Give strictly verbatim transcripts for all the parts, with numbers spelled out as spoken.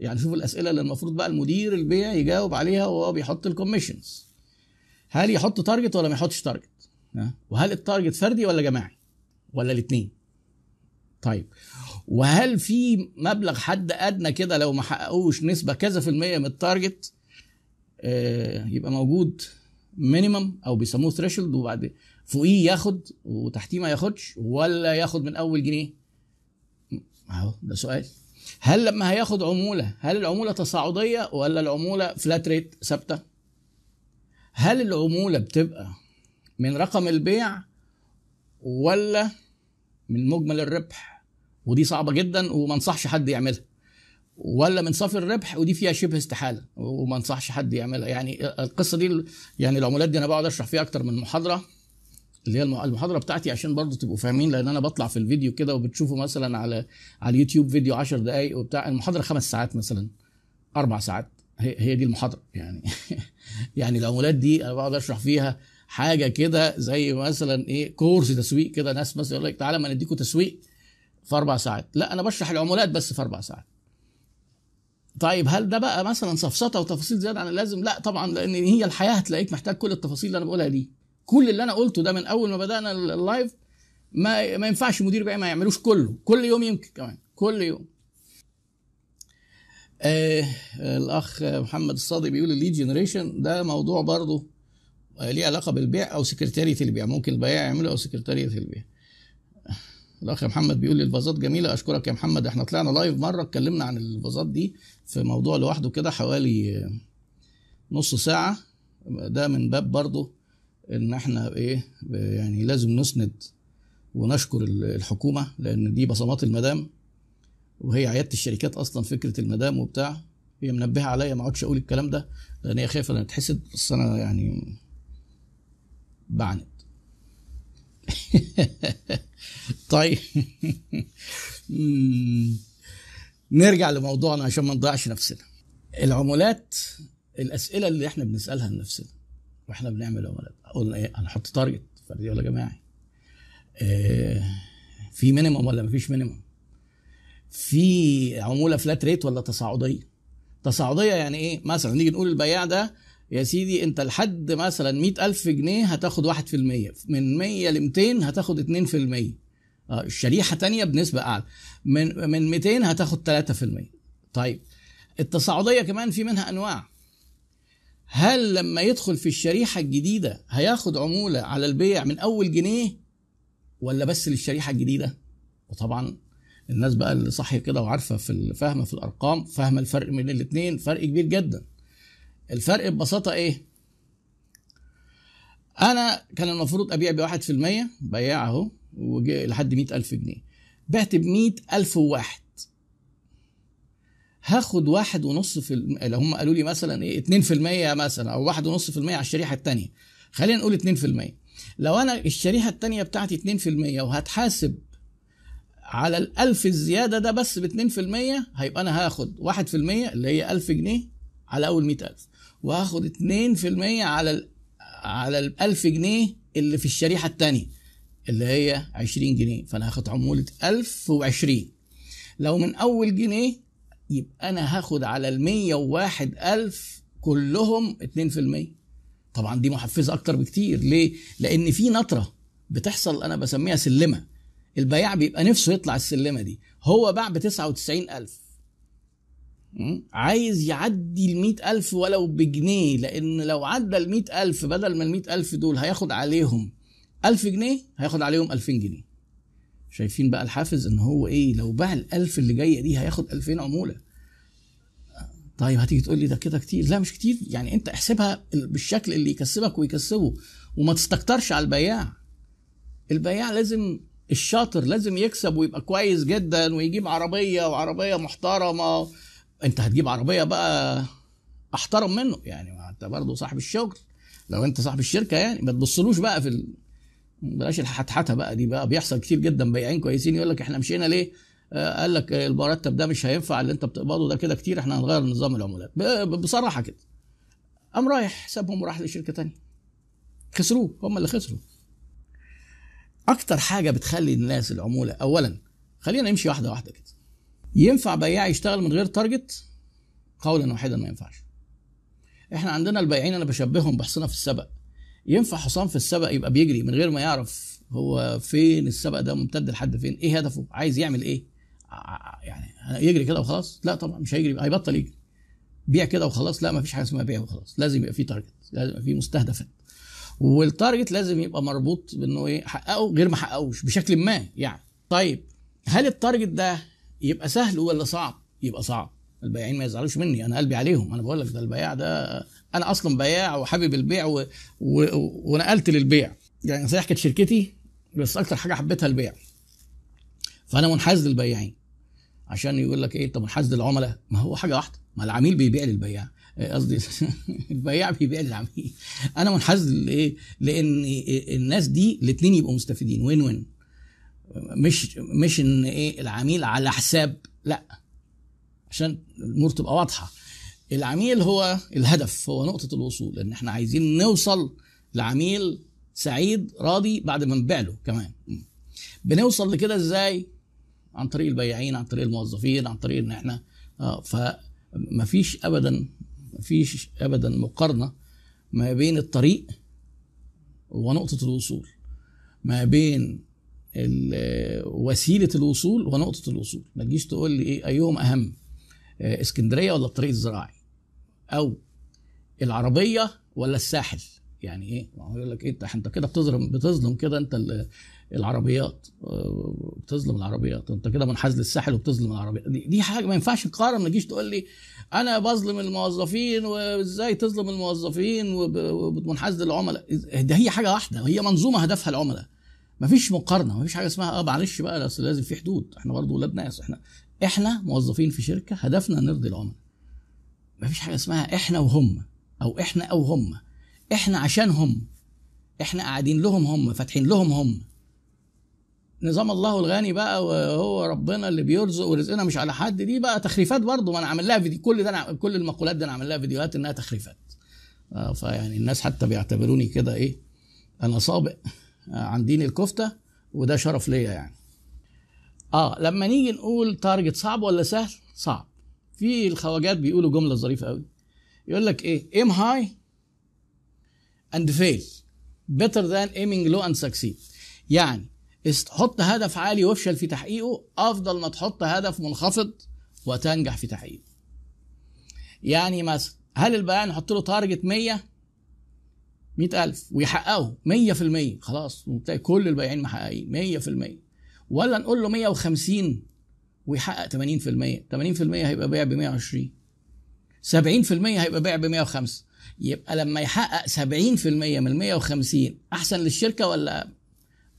يعني شوفوا الاسئله اللي المفروض بقى المدير البيع يجاوب عليها وهو بيحط الكوميشنز. هل يحط تارجت ولا ما يحطش تارجت؟ وهل التارجت فردي ولا جماعي؟ ولا الاثنين؟ طيب وهل في مبلغ حد ادنى كده لو ما حققوش نسبه كذا في الميه من التارجت آه يبقى موجود مينيمم او بيسموه ثريشولد وبعد فوقيه ياخد وتحتيه ما ياخدش ولا ياخد من اول جنيه؟ اهو ده سؤال. هل لما هياخد عموله هل العموله تصاعديه ولا العموله فلات ريت ثابته؟ هل العموله بتبقى من رقم البيع ولا من مجمل الربح ودي صعبه جدا وما انصحش حد يعملها، ولا من صافي الربح ودي فيها شبه استحاله وما انصحش حد يعملها؟ يعني القصه دي يعني العمولات دي انا بقعد اشرح فيها اكتر من محاضره اللي هي المحاضره بتاعتي عشان برضه تبقوا فاهمين، لان انا بطلع في الفيديو كده وبتشوفوا مثلا على على اليوتيوب فيديو عشر دقائق وبتاع، المحاضره خمس ساعات مثلا اربع ساعات هي, هي دي المحاضره يعني يعني العمولات دي انا بقعد اشرح فيها حاجه كده زي مثلا ايه كورس تسويق كده، ناس مثلا يقول لك تعالى ما نديكوا تسويق في اربع ساعات، لا انا بشرح العمولات بس في اربع ساعات. طيب هل ده بقى مثلا سفسطه وتفاصيل زياده عن اللازم؟ لا طبعا، لان هي الحياه هتلاقيك محتاج كل التفاصيل اللي انا بقولها دي. كل اللي انا قلته ده من اول ما بدانا اللايف ما ما ينفعش مدير بقى ما يعملوش كله كل يوم، يمكن كمان كل يوم. آه الاخ محمد الصادق بيقول الليد جنريشن ده موضوع برضه ليه علاقه بالبيع او سكرتاريه البيع، ممكن البياع يعمله او سكرتاريه البيع. الاخ محمد بيقول لي البازات جميله، اشكرك يا محمد. احنا طلعنا لايف مره اتكلمنا عن البازات دي في موضوع لوحده كده حوالي نص ساعه، ده من باب برضه ان احنا ايه يعني لازم نسند ونشكر الحكومه، لان دي بصمات المدام وهي عياده الشركات اصلا، فكره المدام وبتاع هي منبهه عليا ما اقعدش اقول الكلام ده لان هي خايفه انا اتحسد، بس انا يعني بعند طيب نرجع لموضوعنا عشان ما نضيعش نفسنا. العمولات، الاسئله اللي احنا بنسالها لنفسنا واحنا بنعمل عمولات، قلنا ايه؟ هنحط تارجت فردي ولا جماعي؟ آه في مينيمم ولا مفيش مينيمم؟ في عموله فلات ريت ولا تصاعديه؟ تصاعديه يعني ايه؟ مثلا نيجي نقول البياع ده يا سيدي انت لحد مثلا مية ألف جنيه هتاخد واحد في المية، من مية ل ميتين هتاخد اتنين في المية، شريحه ثانيه بنسبه اعلى، من من ميتين هتاخد تلاتة في المية. طيب التصاعديه كمان في منها انواع. هل لما يدخل في الشريحه الجديده هياخد عموله على البيع من اول جنيه ولا بس للشريحه الجديده؟ وطبعا الناس بقى اللي صاحيه كده وعارفه في فاهمه في الارقام فاهمه الفرق بين الاثنين، فرق كبير جدا. الفرق ببساطه ايه؟ انا كان المفروض ابيع بواحد في المية، بياع اهو وجي لحد مية ألف جنيه، بعت بمية ألف وواحد، هاخد واحد ونص في الم... لو هم قالوا لي مثلا ايه اتنين في المية مثلا او واحد ونص في المية على الشريحة التانية، خلينا نقول اتنين في المية. لو انا الشريحة التانية بتاعتي اتنين في المية وهتحاسب على الألف الزيادة ده بس باتنين في المية، هيبقى انا هاخد واحد في المية اللي هي ألف جنيه على أول مية ألف، وهاخد اتنين في المية على ال... على الألف جنيه اللي في الشريحة التانية اللي هي عشرين جنيه، فانا هاخد عمولة ألف وعشرين. لو من أول جنيه يبقى انا هاخد على المية وواحد الف كلهم اتنين في المية. طبعا دي محفزة اكتر بكتير. ليه؟ لان في نطرة بتحصل انا بسميها سلمة، البياع بيبقى نفسه يطلع السلمة دي، هو باع بتسعة وتسعين الف عايز يعدي المية الف ولو بجنيه، لان لو عدى المية الف بدل ما المية الف دول هياخد عليهم الف جنيه هياخد عليهم الفين جنيه. شايفين بقى الحافز ان هو ايه؟ لو باع الالف اللي جايه دي هياخد الفين عموله. طيب هتيجي تقول لي ده كده كتير؟ لا مش كتير، يعني انت احسبها بالشكل اللي يكسبك ويكسبه، وما تستكترش على البياع. البياع لازم الشاطر لازم يكسب ويبقى كويس جدا ويجيب عربيه وعربيه محترمه. انت هتجيب عربيه بقى احترم منه، يعني انت برضه صاحب الشغل، لو انت صاحب الشركه يعني ما تبصلوش بقى في ال... بلاش الحتحته بقى دي، بقى بيحصل كتير جدا بياعين كويسين يقول لك احنا مشينا ليه؟ آه قال لك المرتب ده مش هينفع اللي انت بتقبضه ده كده كتير، احنا هنغير نظام العمولات بصراحه كده، قام رايح سابهم وراح لشركه ثانيه. خسروه، هم اللي خسروا. اكتر حاجه بتخلي الناس العموله، اولا خلينا نمشي واحده واحده كده. ينفع بياع يشتغل من غير تارجت؟ قولا واحدا ما ينفعش. احنا عندنا البياعين انا بشبههم بحصنه في السبق. ينفع حصان في السبق يبقى بيجري من غير ما يعرف هو فين السبق ده ممتد لحد فين، ايه هدفه، عايز يعمل ايه، يعني يجري كده وخلاص؟ لا طبعا مش هيجري، هيبطل يجري. بيع كده وخلاص؟ لا، ما فيش حاجه اسمها بيع وخلاص، لازم يبقى في تارجت، لازم يبقى في مستهدفات، والتارجت لازم يبقى مربوط بانه ايه حققه غير ما حققوش بشكل ما يعني. طيب هل التارجت ده يبقى سهل ولا صعب؟ يبقى صعب. البياعين ما يزعلوش مني، انا قلبي عليهم، انا بقول لك ده البياع ده انا اصلا بياع وحابب البيع و... و... ونقلت للبيع، يعني صحيح كانت شركتي بس اكتر حاجه حبيتها البيع. فانا منحاز للبياعين، عشان يقول لك ايه طب منحاز للعملاء، ما هو حاجه واحده، ما العميل بيبيع للبياع، قصدي البياع بيبيع للعميل. انا منحاز لايه؟ لان الناس دي الاثنين يبقوا مستفيدين، وين وين، مش مش ان ايه العميل على حساب، لا، عشان الامور تبقى واضحه. العميل هو الهدف، هو نقطه الوصول، ان احنا عايزين نوصل لعميل سعيد راضي بعد ما نبيع له كمان. بنوصل لكده ازاي؟ عن طريق البياعين، عن طريق الموظفين، عن طريق ان احنا اه فمفيش ابدا مفيش ابدا مقارنه ما بين الطريق ونقطه الوصول، ما بين وسيله الوصول ونقطه الوصول. ما تجيش تقول لي ايه ايهم اهم، اسكندريه ولا الطريق الزراعي، او العربيه ولا الساحل، يعني ايه؟ يقول لك ايه انت كده بتظلم بتظلم كده انت العربيات، بتظلم العربيات، انت كده منحاز للساحل وبتظلم العربيات. دي حاجه ما ينفعش نقارن. ما تجيش تقول لي انا بظلم الموظفين، وازاي تظلم الموظفين ومنحاز للعملاء؟ ده هي حاجه واحده، وهي منظومه هدفها العملاء، مفيش مقارنه، مفيش حاجه اسمها اه معلش بقى اصل لازم في حدود، احنا برضه ولاد ناس، احنا احنا موظفين في شركه هدفنا نرضي العملاء، مفيش حاجه اسمها احنا وهم او احنا او هم، احنا عشان هم، احنا قاعدين لهم هم، فاتحين لهم هم. نظام الله الغني بقى وهو ربنا اللي بيرزق ورزقنا مش على حد، دي بقى تخريفات برضه، ما انا عامل لها فيديو، كل ده أنا كل المقولات دي انا عامل لها فيديوهات انها تخريفات. آه فيعني الناس حتى بيعتبروني كده ايه انا سابق عن دين الكفته، وده شرف ليا يعني. اه لما نيجي نقول تارجت صعب ولا سهل؟ صعب. في الخواجات بيقولوا جمله ظريفه قوي، يقول لك ايه aim high and fail better than aiming low and succeed، يعني حط هدف عالي وافشل في تحقيقه افضل ما تحط هدف منخفض وتنجح في تحقيقه. يعني مثلا هل البياع نحط له تارجت مية مية ألف ويحققه مية في المية خلاص كل البياعين محققين مية في المية، ولا نقول له مية وخمسين ويحقق ثمانين في المية؟ ثمانين في المية هيبقى بيع ب مية وعشرين، سبعين في المية هيبقى بيع ب مية وخمسة. يبقى لما يحقق سبعين في المية من ال مية وخمسين احسن للشركه ولا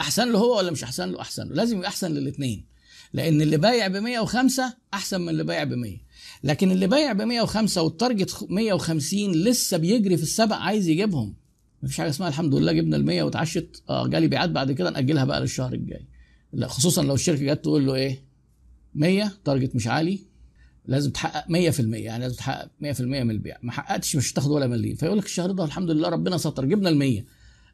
احسن له هو ولا مش احسن له؟ احسن له، لازم يبقى احسن للاثنين، لان اللي بايع ب مية وخمسة احسن من اللي بايع ب مية. لكن اللي بايع ب مية وخمسة والتارجت مية وخمسين لسه بيجري في السبق عايز يجيبهم، مفيش حاجه اسمها الحمد لله جبنا ال مية واتعشت اه جالي بيعات بعد كده ناجلها بقى للشهر الجاي. لا، خصوصا لو الشركه جت تقول له ايه مية تارجت مش عالي، لازم تحقق مية في المية، يعني لازم تحقق مية في المية من البيع، ما حققتش مش هتاخد ولا مليم. فيقول لك الشهر ده الحمد لله ربنا ستر جبنا ال مية،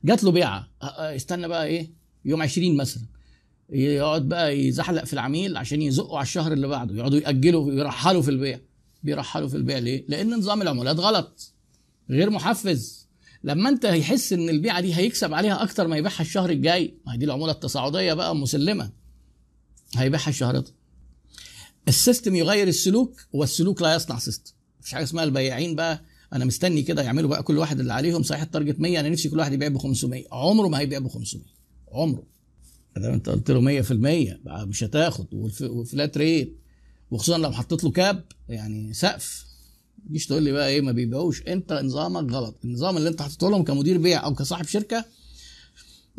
جات له بيعه، استنى بقى ايه يوم عشرين مثلا، يقعد بقى يزحلق في العميل عشان يزقه على الشهر اللي بعده، يقعدوا ياجلوا يرحلوا في البيع. بيرحلوا في البيع ليه؟ لان نظام العمولات غلط، غير محفز. لما انت هيحس ان البيعه دي هيكسب عليها اكتر ما يبيعها الشهر الجاي، ما هي دي العموله التصاعديه بقى مسلمه، هيبيعها الشهر ده. السيستم يغير السلوك، والسلوك لا يصنع سيستم. مفيش حاجه اسمها البياعين بقى انا مستني كده يعملوا بقى كل واحد اللي عليهم، صحيح التارجت مية، انا نفسي كل واحد يبيع ب خمسمية، عمره ما هيبيع ب خمسمية عمره. ده انت قلت له مية في المية بقى مش هتاخد، وفلات ريت، وخصوصا لو حطيت له كاب يعني سقف، ما تجيش تقول لي بقى ايه ما بيبيعوش. انت نظامك غلط، النظام اللي انت حاطط لهم كمدير بيع او كصاحب شركه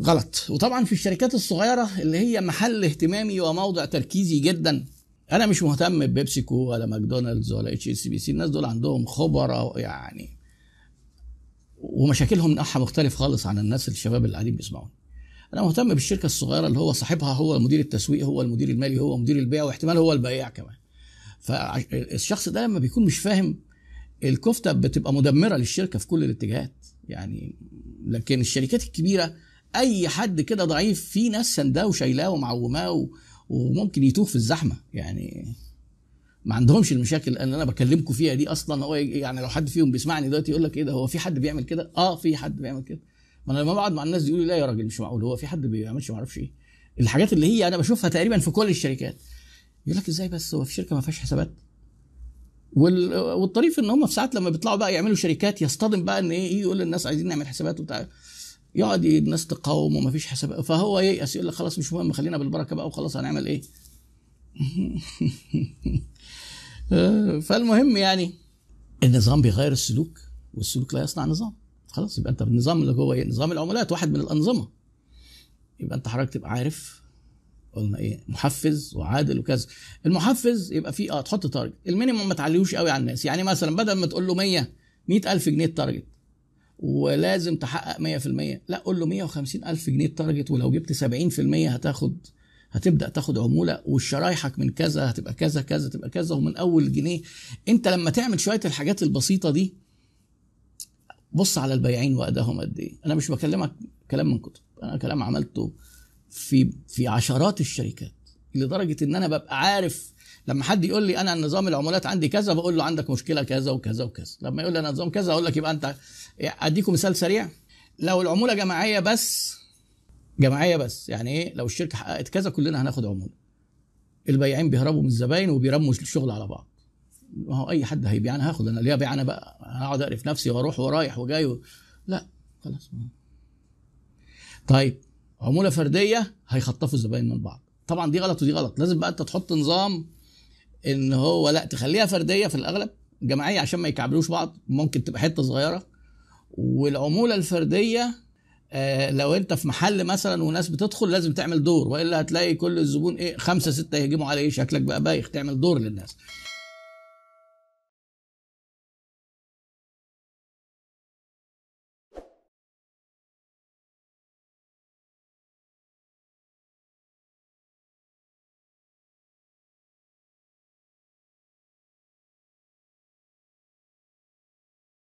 غلط. وطبعا في الشركات الصغيره اللي هي محل اهتمامي وموضع تركيزي جدا، انا مش مهتم ببيبسيكو ولا ماكدونالدز ولا اتش اس بي سي، الناس دول عندهم خبره يعني، ومشاكلهم نوعها مختلف خالص عن الناس الشباب اللي قاعدين بيسمعوني. انا مهتم بالشركه الصغيره اللي هو صاحبها هو مدير التسويق، هو المدير المالي، هو مدير البيع، واحتمال هو البياع كمان. فالشخص ده لما بيكون مش فاهم الكفته بتبقى مدمره للشركه في كل الاتجاهات يعني. لكن الشركات الكبيره اي حد كده ضعيف، في ناس سنداه وشايلاه ومعوماه، وممكن يتوه في الزحمه يعني. ما عندهمش المشاكل اللي انا بكلمكم فيها دي اصلا. هو يعني لو حد فيهم بيسمعني دلوقتي يقول لك ايه ده، هو في حد بيعمل كده؟ اه في حد بيعمل كده. ما انا لما بقعد مع الناس يقولوا لي لا يا راجل مش معقول، هو في حد بيعملش ما اعرفش ايه. الحاجات اللي هي انا بشوفها تقريبا في كل الشركات يقول لك ازاي بس هو في شركه ما فيهاش حسابات. والطريف ان هم في ساعات لما بيطلعوا بقى يعملوا شركات يصطدم بقى ان ايه، يقول للناس عايزين نعمل حسابات وبتاع، يقعد الناس تقاوم وما فيش حسابات. فهو ييأس يقول لك خلاص مش مهم خلينا بالبركه بقى وخلاص هنعمل ايه. فالمهم يعني النظام بيغير السلوك والسلوك لا يصنع نظام. خلاص يبقى انت بالنظام اللي هو نظام العملات واحد من الانظمه، يبقى انت حضرتك تبقى عارف قلنا ايه محفز وعادل وكذا. المحفز يبقى فيه اه تحط تارجت، المينيموم ما تعليوش قوي على الناس. يعني مثلا بدل ما تقول له مية مية ألف جنيه التارجت ولازم تحقق مية في المية، لا قول له مية وخمسين ألف جنيه التارجت، ولو جبت سبعين في المية هتاخد هتبدا تاخد عموله، والشرايحك من كذا هتبقى كذا كذا تبقى كذا، ومن اول جنيه. انت لما تعمل شويه الحاجات البسيطه دي، بص على البياعين وادائهم قد ايه. انا مش بكلمك كلام من كتب، انا كلام عملته في في عشرات الشركات، لدرجه ان انا ببقى عارف لما حد يقول لي انا نظام العمولات عندي كذا، بقول له عندك مشكله كذا وكذا وكذا. لما يقول لي انا نظام كذا اقول لك يبقى انت. اديكم مثال سريع، لو العموله جماعيه بس، جماعيه بس يعني ايه، لو الشركه حققت كذا كلنا هناخد عموله. البياعين بيهربوا من الزباين وبيرموا الشغل على بعض. ما هو اي حد هيبيع انا هاخد، انا ليه ابيع انا بقى هقعد اقرف نفسي واروح ورايح وجاي و... لا خلاص. طيب عموله فرديه هيخطفوا الزباين من بعض، طبعا دي غلط ودي غلط. لازم بقى انت تحط نظام ان هو لا تخليها فرديه في الاغلب، جماعيه عشان ما يكعبلوش بعض، ممكن تبقى حته صغيره. والعموله الفرديه آه لو انت في محل مثلا وناس بتدخل لازم تعمل دور، والا هتلاقي كل الزبون ايه خمسه سته يهجموا عليه، شكلك بقى بايخ. تعمل دور للناس.